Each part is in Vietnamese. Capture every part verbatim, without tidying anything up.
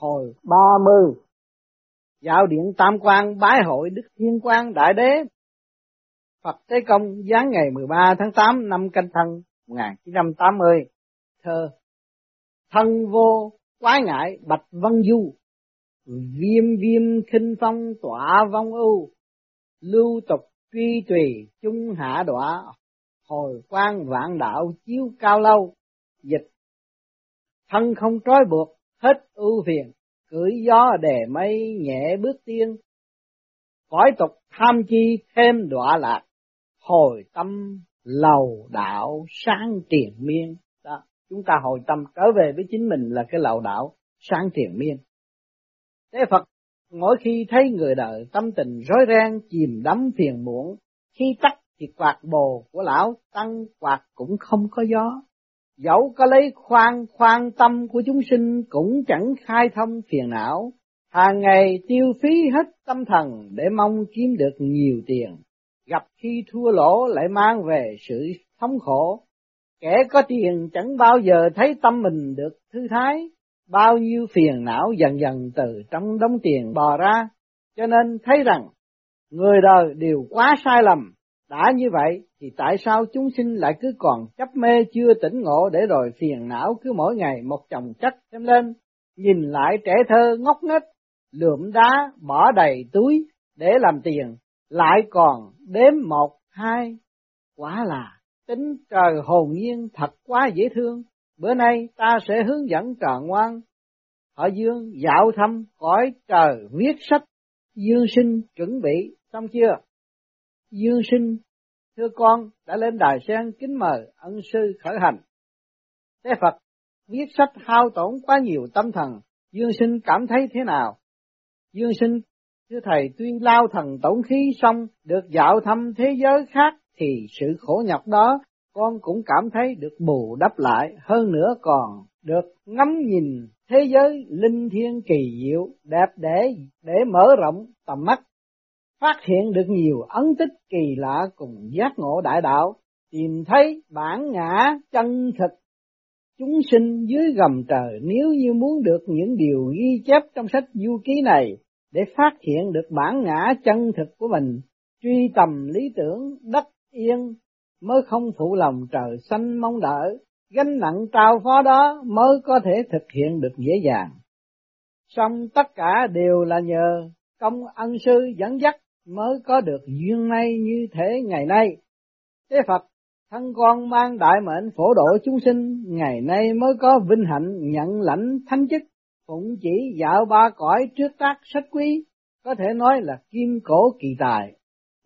hồi ba mươi, dạo điện tam quan bái hội Đức Thiên Quang Đại Đế. Phật Tế Công giáng ngày mười ba tháng tám năm Canh Thân một nghìn chín trăm tám mươi. Thơ: thân vô quái ngại bạch Văn Du, viêm viêm khinh phong tỏa vong ưu, lưu tục truy tùy chung hạ đọa, hồi quang vạn đạo chiếu cao lâu. Dịch: thân không trói buộc hết ưu phiền, cưỡi gió đề mây nhẹ bước tiên, cõi tục tham chi thêm đọa lạc, hồi tâm lầu đạo sáng triền miên. Đó, chúng ta hồi tâm trở về với chính mình là cái lầu đạo sáng triền miên. Thế Phật mỗi khi thấy người đời tâm tình rối ren chìm đắm phiền muộn, khi tắt thì quạt bồ của lão tăng quạt cũng không có gió, dẫu có lấy khoan khoan tâm của chúng sinh cũng chẳng khai thông phiền não. Hàng ngày tiêu phí hết tâm thần để mong kiếm được nhiều tiền, gặp khi thua lỗ lại mang về sự thống khổ. Kẻ có tiền chẳng bao giờ thấy tâm mình được thư thái, bao nhiêu phiền não dần dần từ trong đống tiền bò ra, cho nên thấy rằng người đời đều quá sai lầm. Đã như vậy thì tại sao chúng sinh lại cứ còn chấp mê chưa tỉnh ngộ, để rồi phiền não cứ mỗi ngày một chồng chất thêm lên. Nhìn lại trẻ thơ ngốc nghếch lượm đá bỏ đầy túi để làm tiền, lại còn đếm một hai, quả là tính trời hồn nhiên thật quá dễ thương. Bữa nay ta sẽ hướng dẫn trò ngoan ở dương dạo thăm cõi trời, viết sách Dương Sinh chuẩn bị xong chưa? Dương Sinh, thưa con đã lên đài sen, kính mời ân sư khởi hành. Thế Phật viết sách hao tổn quá nhiều tâm thần, Dương Sinh cảm thấy thế nào? Dương Sinh: thưa thầy, tuy lao thần tổn khí xong được dạo thăm thế giới khác, thì sự khổ nhọc đó con cũng cảm thấy được bù đắp lại, hơn nữa còn được ngắm nhìn thế giới linh thiêng kỳ diệu đẹp đẽ để mở rộng tầm mắt, phát hiện được nhiều ấn tích kỳ lạ cùng giác ngộ đại đạo, tìm thấy bản ngã chân thực chúng sinh dưới gầm trời. Nếu như muốn được những điều ghi chép trong sách Du Ký này để phát hiện được bản ngã chân thực của mình, truy tầm lý tưởng đất yên mới không phụ lòng trời xanh mong đợi, gánh nặng trao phó đó mới có thể thực hiện được dễ dàng. Song tất cả đều là nhờ công ân sư dẫn dắt mới có được duyên nay như thế ngày nay. Thế Phật: thân con mang đại mệnh phổ độ chúng sinh, ngày nay mới có vinh hạnh nhận lãnh thánh chức, phụng chỉ dạo ba cõi trước tác sách quý, có thể nói là kim cổ kỳ tài,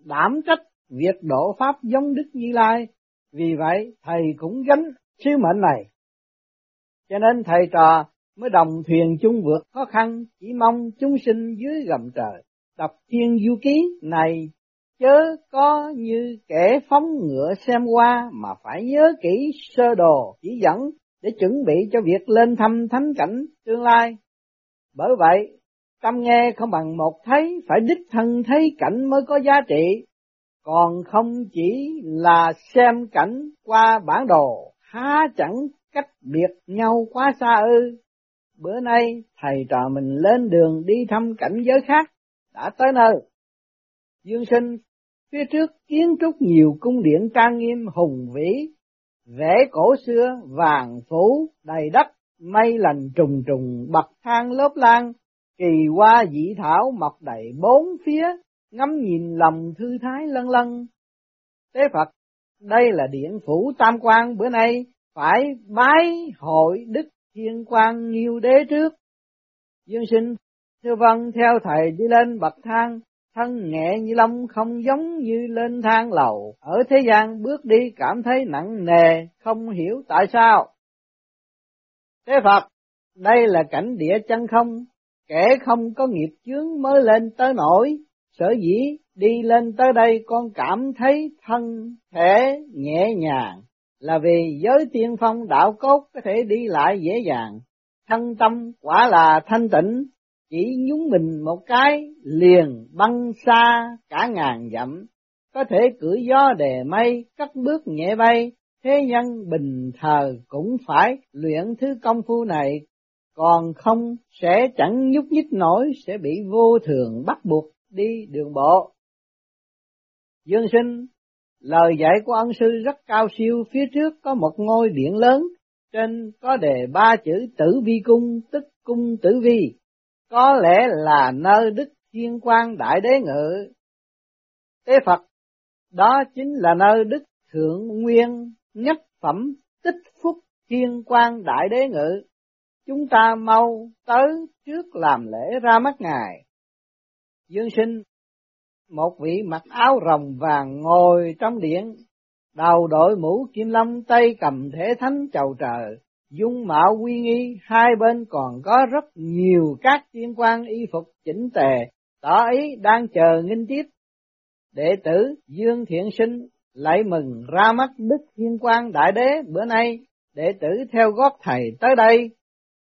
đảm trách việc độ pháp giống Đức Như Lai. Vì vậy thầy cũng gánh sứ mệnh này, cho nên thầy trò mới đồng thuyền chung vượt khó khăn. Chỉ mong chúng sinh dưới gầm trời đọc Thiên Du Ký này chớ có như kẻ phóng ngựa xem qua, mà phải nhớ kỹ sơ đồ chỉ dẫn để chuẩn bị cho việc lên thăm thánh cảnh tương lai. Bởi vậy trăm nghe không bằng một thấy, phải đích thân thấy cảnh mới có giá trị, còn không chỉ là xem cảnh qua bản đồ, há chẳng cách biệt nhau quá xa ư. Bữa nay thầy trò mình lên đường đi thăm cảnh giới khác, đã tới nơi. Dương Sinh: phía trước kiến trúc nhiều cung điện trang nghiêm hùng vĩ, vẻ cổ xưa vàng phủ đầy đất, mây lành trùng trùng, bậc thang lớp lang, kỳ hoa dị thảo mọc đầy bốn phía, ngắm nhìn lòng thư thái lân lân. Tế Phật: đây là điện phủ tam quan, bữa nay phải bái hội Đức Thiên Quang Nhiêu Đế trước. Dương Sinh: thưa vâng, theo thầy đi lên bậc thang, thân nhẹ như lông, không giống như lên thang lầu ở thế gian, bước đi cảm thấy nặng nề, không hiểu tại sao. Thế Phật: đây là cảnh địa chân không, kẻ không có nghiệp chướng mới lên tới nổi, sở dĩ đi lên tới đây con cảm thấy thân thể nhẹ nhàng, là vì giới tiên phong đạo cốt có thể đi lại dễ dàng, thân tâm quả là thanh tịnh, chỉ nhúng mình một cái liền băng xa cả ngàn dặm, có thể cưỡi gió đè mây, cất bước nhẹ bay. Thế nhân bình thờ cũng phải luyện thứ công phu này, còn không sẽ chẳng nhúc nhích nổi, sẽ bị vô thường bắt buộc đi đường bộ. Dương Sinh, lời dạy của ân sư rất cao siêu, phía trước có một ngôi điện lớn, trên có đề ba chữ Tử Vi Cung, tức Cung Tử Vi, có lẽ là nơi Đức Thiên Quang Đại Đế ngự. Tế Phật, đó chính là nơi Đức Thượng Nguyên Nhất Phẩm Tích Phúc Thiên Quang Đại Đế ngự. Chúng ta mau tới trước làm lễ ra mắt ngài. Dương Sinh, một vị mặc áo rồng vàng ngồi trong điện, đầu đội mũ kim long, tay cầm thể thánh chầu trời, dung mạo uy nghi, hai bên còn có rất nhiều các tiên quan y phục chỉnh tề, tỏ ý đang chờ nghinh tiếp. Đệ tử Dương Thiện Sinh lại mừng ra mắt Đức Thiên Quang Đại Đế, bữa nay đệ tử theo gót thầy tới đây,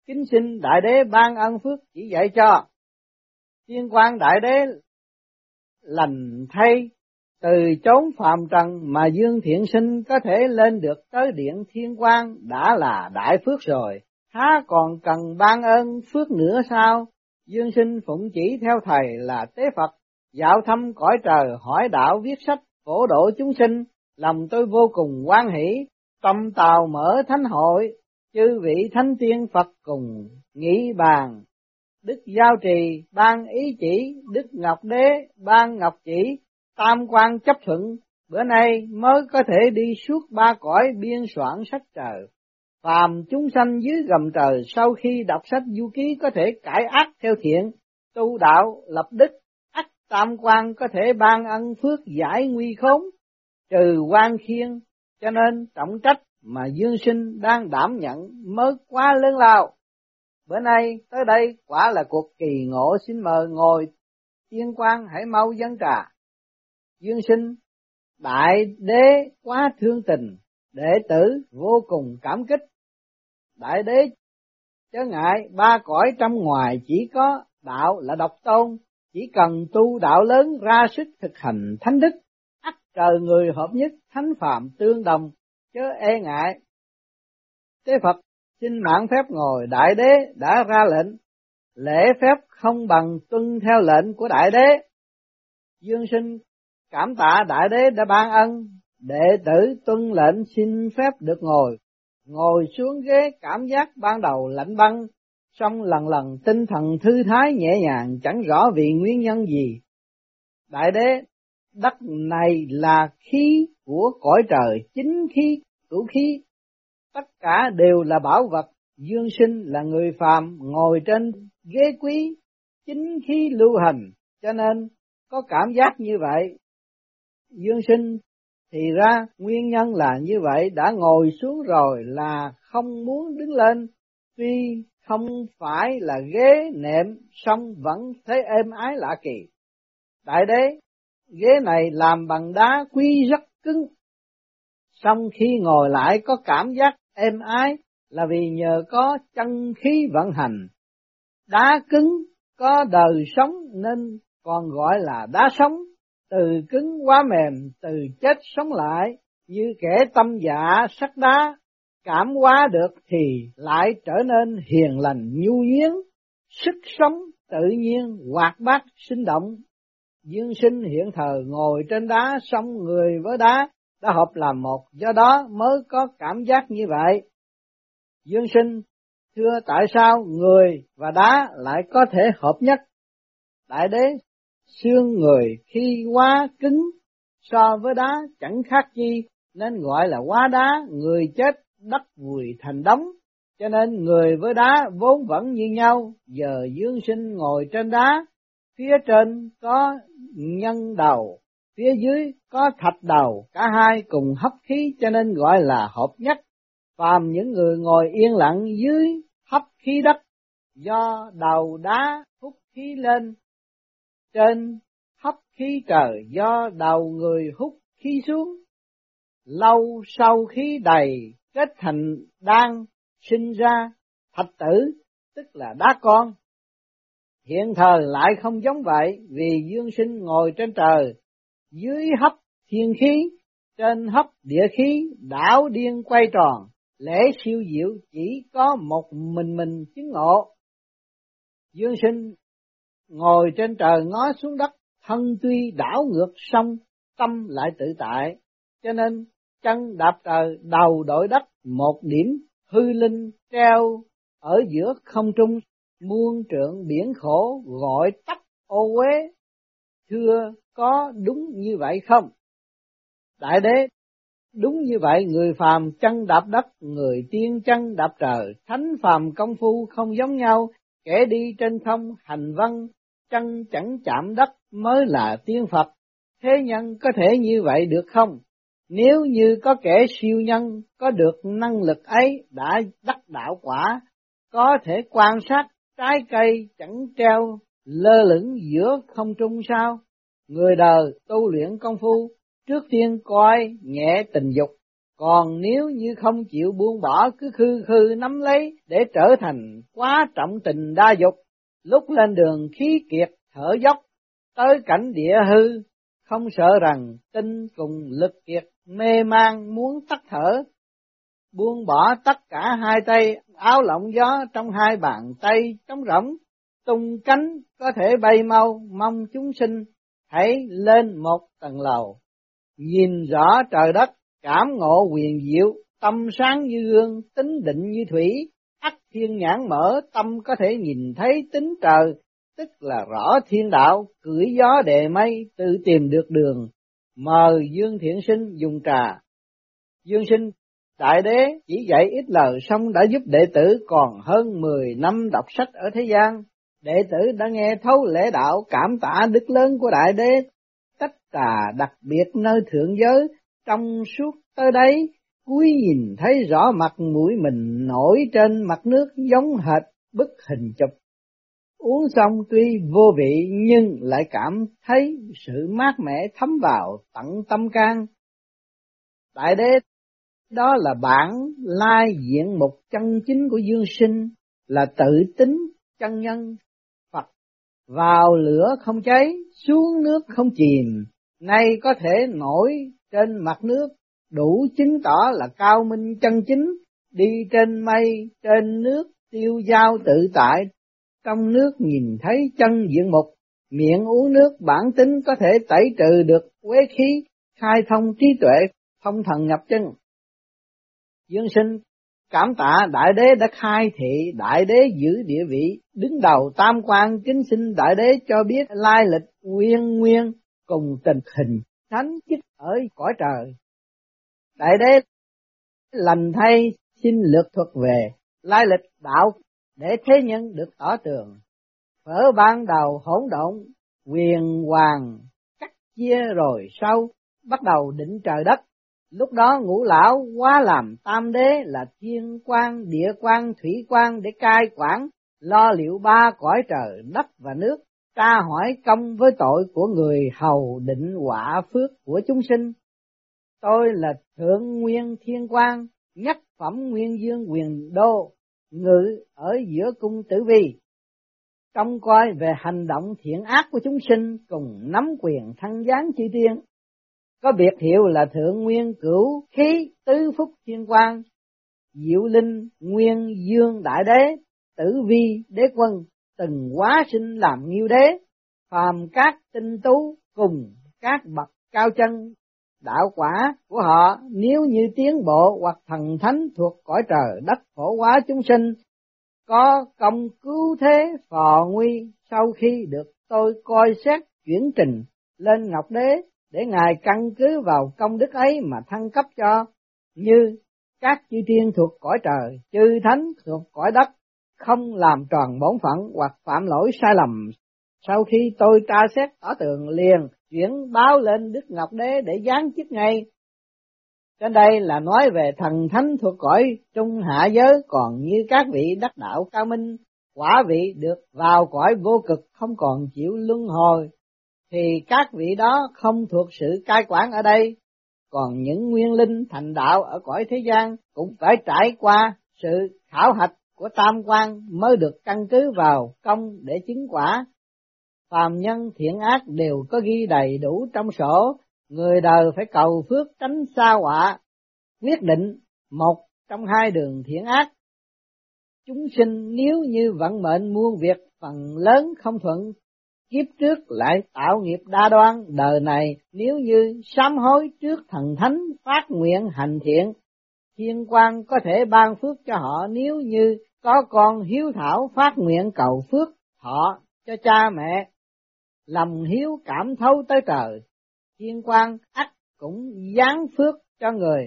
kính xin Đại Đế ban ân phước chỉ dạy cho. Thiên Quang Đại Đế lành thay, từ chốn phàm trần mà Dương Thiện Sinh có thể lên được tới điện Thiên Quang đã là đại phước rồi, há còn cần ban ơn phước nữa sao? Dương Sinh phụng chỉ theo thầy là Tế Phật, dạo thăm cõi trời hỏi đạo, viết sách phổ độ chúng sinh, lòng tôi vô cùng hoan hỷ, tâm tào mở thánh hội, chư vị thánh tiên Phật cùng nghĩ bàn. Đức Giao Trì ban ý chỉ, Đức Ngọc Đế ban ngọc chỉ, tam quan chấp thuận, bữa nay mới có thể đi suốt ba cõi biên soạn sách trời. Phàm chúng sanh dưới gầm trời sau khi đọc sách du ký có thể cải ác theo thiện, tu đạo lập đức, ắt tam quan có thể ban ân phước giải nguy khốn, trừ oan khiên, cho nên trọng trách mà Dương Sinh đang đảm nhận mới quá lớn lao. Bữa nay tới đây quả là cuộc kỳ ngộ, xin mời ngồi tiên quan hãy mau dâng trà. Dương Sinh, Đại Đế quá thương tình, đệ tử vô cùng cảm kích. Đại Đế chớ ngại, ba cõi trong ngoài chỉ có đạo là độc tôn, chỉ cần tu đạo lớn ra sức thực hành thánh đức, ắt trời người hợp nhất, thánh phạm tương đồng, chớ e ngại. Tế Phật, xin mạn phép ngồi, Đại Đế đã ra lệnh, lễ phép không bằng tuân theo lệnh của Đại Đế. Dương Sinh cảm tạ Đại Đế đã ban ân, đệ tử tuân lệnh xin phép được ngồi. Ngồi xuống ghế, cảm giác ban đầu lạnh băng, song lần lần tinh thần thư thái nhẹ nhàng, chẳng rõ vì nguyên nhân gì. Đại Đế, đất này là khí của cõi trời, chính khí, cửu khí, tất cả đều là bảo vật. Dương Sinh là người phàm ngồi trên ghế quý, chính khí lưu hành, cho nên có cảm giác như vậy. Dương Sinh, thì ra nguyên nhân là như vậy, đã ngồi xuống rồi là không muốn đứng lên, tuy không phải là ghế nệm, song vẫn thấy êm ái lạ kỳ. Đại Đế, ghế này làm bằng đá quý rất cứng, song khi ngồi lại có cảm giác êm ái là vì nhờ có chân khí vận hành. Đá cứng có đời sống nên còn gọi là đá sống, từ cứng quá mềm, từ chết sống lại, như kẻ tâm dạ sắt đá, cảm hóa được thì lại trở nên hiền lành nhu nhuyến, sức sống tự nhiên hoạt bát sinh động. Dương Sinh hiện thờ ngồi trên đá, song người với đá đã hợp làm một, do đó mới có cảm giác như vậy. Dương Sinh, thưa tại sao người và đá lại có thể hợp nhất? Đại Đế, xương người khi quá cứng so với đá chẳng khác chi, nên gọi là quá đá, người chết đắp vùi thành đống, cho nên người với đá vốn vẫn như nhau. Giờ Dương Sinh ngồi trên đá, phía trên có nhân đầu, phía dưới có thạch đầu, cả hai cùng hấp khí cho nên gọi là hợp nhất. Phàm những người ngồi yên lặng dưới hấp khí đất, do đầu đá hút khí lên, trên hấp khí trời do đầu người hút khí xuống, lâu sau khí đầy kết thành đan, sinh ra thạch tử, tức là đá con. Hiện thời lại không giống vậy, vì Dương Sinh ngồi trên trời, dưới hấp thiên khí, trên hấp địa khí, đảo điên quay tròn, lễ siêu diệu chỉ có một mình mình chứng ngộ. Dương Sinh ngồi trên trời ngó xuống đất, thân tuy đảo ngược song tâm lại tự tại, cho nên chân đạp trời đầu đội đất, một điểm hư linh treo ở giữa không trung, muôn trượng biển khổ gọi tắt ô uế. Thưa có đúng như vậy không? Đại đế, đúng như vậy. Người phàm chân đạp đất, người tiên chân đạp trời, thánh phàm công phu không giống nhau. Kẻ đi trên không hành văn, chân chẳng chạm đất mới là tiên Phật. Thế nhân có thể như vậy được không? Nếu như có kẻ siêu nhân có được năng lực ấy đã đắc đạo quả, có thể quan sát trái cây chẳng treo lơ lửng giữa không trung sao? Người đời tu luyện công phu trước tiên coi nhẹ tình dục, còn nếu như không chịu buông bỏ cứ khư khư nắm lấy để trở thành quá trọng tình đa dục, lúc lên đường khí kiệt thở dốc, tới cảnh địa hư không sợ rằng tinh cùng lực kiệt mê man muốn tắt thở, buông bỏ tất cả hai tay, áo lộng gió trong hai bàn tay trống rỗng, tung cánh có thể bay mau. Mong chúng sinh hãy lên một tầng lầu, nhìn rõ trời đất, cảm ngộ huyền diệu, tâm sáng như gương, tính định như thủy, ắt thiên nhãn mở, tâm có thể nhìn thấy tính trời, tức là rõ thiên đạo, cưỡi gió đề mây, tự tìm được đường. Mời Dương Thiện Sinh dùng trà. Dương Sinh, đại đế chỉ dạy ít lời xong đã giúp đệ tử còn hơn mười năm đọc sách ở thế gian. Đệ tử đã nghe thấu lễ đạo, cảm tạ đức lớn của đại đế, tách trà đặc biệt nơi thượng giới. Trong suốt tới đấy, cúi nhìn thấy rõ mặt mũi mình nổi trên mặt nước giống hệt bức hình chụp. Uống xong tuy vô vị nhưng lại cảm thấy sự mát mẻ thấm vào tận tâm can. Đại đế, đó là bản lai diện mục chân chính của Dương Sinh, là tự tính chân nhân Phật. Vào lửa không cháy, xuống nước không chìm, nay có thể nổi trên mặt nước, đủ chứng tỏ là cao minh chân chính. Đi trên mây, trên nước, tiêu dao tự tại, trong nước nhìn thấy chân diện mục. Miệng uống nước, bản tính có thể tẩy trừ được uế khí, khai thông trí tuệ, thông thần nhập chân. Dương Sinh cảm tạ đại đế đã khai thị, đại đế giữ địa vị đứng đầu tam quan, kính xin đại đế cho biết lai lịch nguyên nguyên cùng tình hình thánh chức ở cõi trời. Đại đế lành thay xin lược thuật về lai lịch đạo để thế nhân được tỏ tường. Ở ban đầu hỗn độn huyền hoàng cắt chia, rồi sau bắt đầu định trời đất. Lúc đó ngũ lão hóa làm tam đế là thiên quan, địa quan, thủy quan để cai quản lo liệu ba cõi trời đất và nước, tra hỏi công với tội của người hầu, định họa phước của chúng sinh. Tôi là thượng nguyên thiên quan, nhất phẩm nguyên dương huyền đô, ngự ở giữa cung tử vi, trông coi về hành động thiện ác của chúng sinh, cùng nắm quyền thăng giáng chư tiên. Có biệt hiệu là thượng nguyên cửu khí tứ phúc thiên quan, diệu linh nguyên dương đại đế, tử vi đế quân, từng hóa sinh làm Nghiêu đế. Phàm các tinh tú cùng các bậc cao chân, đạo quả của họ nếu như tiến bộ hoặc thần thánh thuộc cõi trời đất phổ hóa chúng sinh, có công cứu thế phò nguy. Sau khi được tôi coi xét chuyển trình lên Ngọc đế để ngài căn cứ vào công đức ấy mà thăng cấp cho, như các chư thiên thuộc cõi trời, chư thánh thuộc cõi đất không làm tròn bổn phận hoặc phạm lỗi sai lầm. Sau khi tôi tra xét tỏ tường liền chuyển báo lên Đức Ngọc đế để giáng chức ngay. Trên đây là nói về thần thánh thuộc cõi trung hạ giới, còn như các vị đắc đạo cao minh, quả vị được vào cõi vô cực không còn chịu luân hồi, thì các vị đó không thuộc sự cai quản ở đây. Còn những nguyên linh thành đạo ở cõi thế gian cũng phải trải qua sự khảo hạch của tam quan mới được căn cứ vào công để chứng quả. Phàm nhân thiện ác đều có ghi đầy đủ trong sổ, người đời phải cầu phước tránh sa họa, quyết định một trong hai đường thiện ác. Chúng sinh nếu như vận mệnh muôn việc phần lớn không thuận, kiếp trước lại tạo nghiệp đa đoan, đời này nếu như sám hối trước thần thánh phát nguyện hành thiện, thiên quan có thể ban phước cho họ nếu như có con hiếu thảo phát nguyện cầu phước thọ cho cha mẹ, lòng hiếu cảm thấu tới trời, thiên quan ắt cũng giáng phước cho người.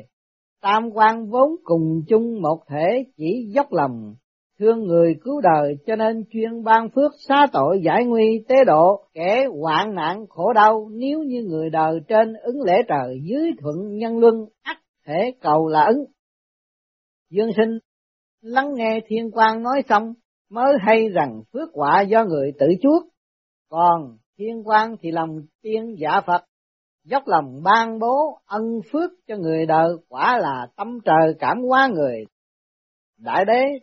Tam quan vốn cùng chung một thể, chỉ dốc lòng thương người cứu đời cho nên chuyên ban phước xá tội giải nguy tế độ kẻ hoạn nạn khổ đau. Nếu như người đời trên ứng lễ trời, dưới thuận nhân luân, ắt thể cầu là ứng. Dương Sinh lắng nghe thiên quan nói xong mới hay rằng phước họa do người tự chuốc, còn thiên quan thì lòng tiên giả Phật, dốc lòng ban bố ân phước cho người đời, quả là tâm trời cảm hóa người. Đại đế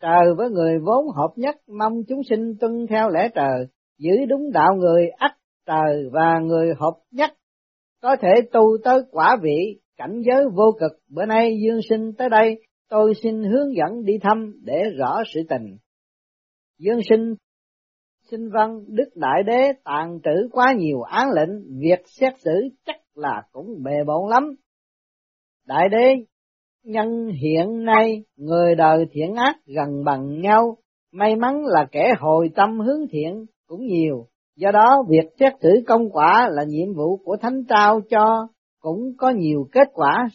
trời với người vốn hợp nhất, mong chúng sinh tuân theo lẽ trời, giữ đúng đạo người, ắt trời và người hợp nhất, có thể tu tới quả vị, cảnh giới vô cực. Bữa nay Dương Sinh tới đây, tôi xin hướng dẫn đi thăm để rõ sự tình. Dương Sinh xin vâng, Đức Đại Đế tàn trữ quá nhiều án lệnh, việc xét xử chắc là cũng bề bộn lắm. Đại Đế, nhân hiện nay người đời thiện ác gần bằng nhau, may mắn là kẻ hồi tâm hướng thiện cũng nhiều, do đó việc xét xử công quả là nhiệm vụ của Thánh trao cho cũng có nhiều kết quả.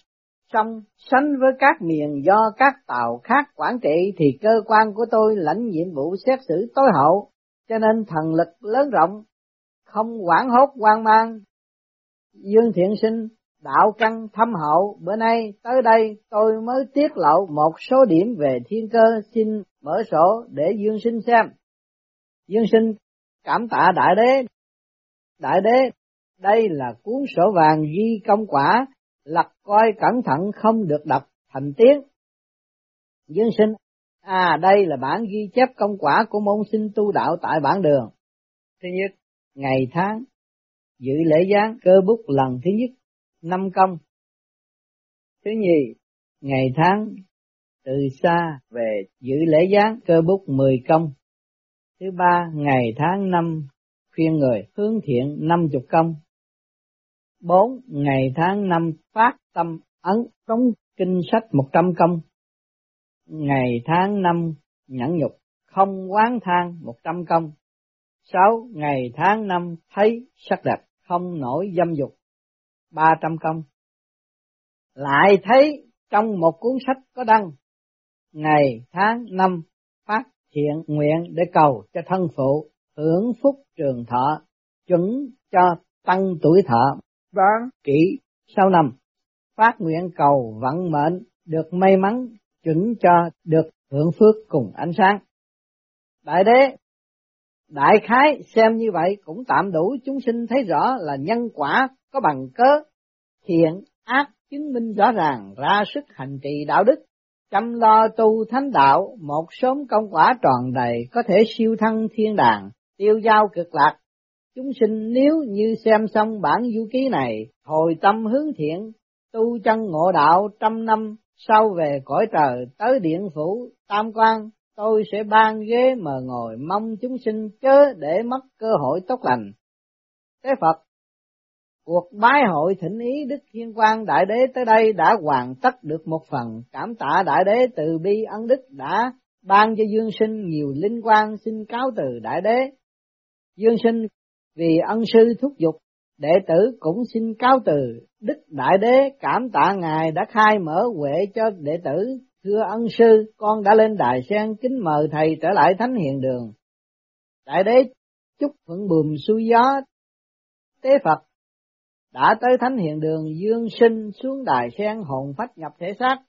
Song sánh với các miền do các tàu khác quản trị thì cơ quan của tôi lãnh nhiệm vụ xét xử tối hậu, cho nên thần lực lớn rộng, không hoảng hốt hoang mang. Dương Thiện Sinh, đạo căn thâm hậu, bữa nay tới đây tôi mới tiết lộ một số điểm về thiên cơ, xin mở sổ để Dương Sinh xem. Dương Sinh cảm tạ Đại Đế. Đại Đế, đây là cuốn sổ vàng ghi công quả, lật coi cẩn thận không được đọc thành tiếng. Dương Sinh, à đây là bản ghi chép công quả của môn sinh tu đạo tại bản đường. Thứ nhất, ngày tháng, dự lễ giáng cơ bút lần thứ nhất, năm công. Thứ nhì, ngày tháng, từ xa về dự lễ giáng cơ bút mười công. Thứ ba, ngày tháng năm, khuyên người hướng thiện năm chục công. Bốn, ngày tháng năm phát tâm ấn đóng kinh sách một trăm công. Ngày tháng năm nhẫn nhục không oán than một trăm công. Sáu, ngày tháng năm thấy sắc đẹp không nổi dâm dục ba trăm công. Lại thấy trong một cuốn sách có đăng ngày tháng năm phát thiện nguyện để cầu cho thân phụ hưởng phúc trường thọ, chuẩn cho tăng tuổi thọ bán kỹ sau năm, phát nguyện cầu vận mệnh được may mắn, chuẩn cho được hưởng phước cùng ánh sáng. Đại Đế, đại khái xem như vậy cũng tạm đủ, chúng sinh thấy rõ là nhân quả có bằng cớ, thiện ác chứng minh rõ ràng, ra sức hành trì đạo đức, chăm lo tu thánh đạo, một sớm công quả tròn đầy có thể siêu thăng thiên đàng, tiêu giao cực lạc. Chúng sinh nếu như xem xong bản du ký này, hồi tâm hướng thiện, tu chân ngộ đạo, trăm năm sau về cõi trời tới điện phủ tam quan, tôi sẽ ban ghế mờ ngồi, mong chúng sinh chớ để mất cơ hội tốt lành. Thế Phật, cuộc bái hội thỉnh ý Đức Thiên Quang Đại Đế tới đây đã hoàn tất được một phần, cảm tạ Đại Đế từ bi ân đức đã ban cho Dương Sinh nhiều linh quang, xin cáo từ Đại Đế. Dương Sinh vì ân sư thúc giục, đệ tử cũng xin cáo từ. Đức Đại Đế cảm tạ Ngài đã khai mở huệ cho đệ tử. Thưa ân sư, con đã lên đài sen kính mời Thầy trở lại Thánh Hiền Đường. Đại Đế chúc vững buồm xuôi gió. Tế Phật, đã tới Thánh Hiền Đường, Dương Sinh xuống đài sen hồn phách nhập thể xác,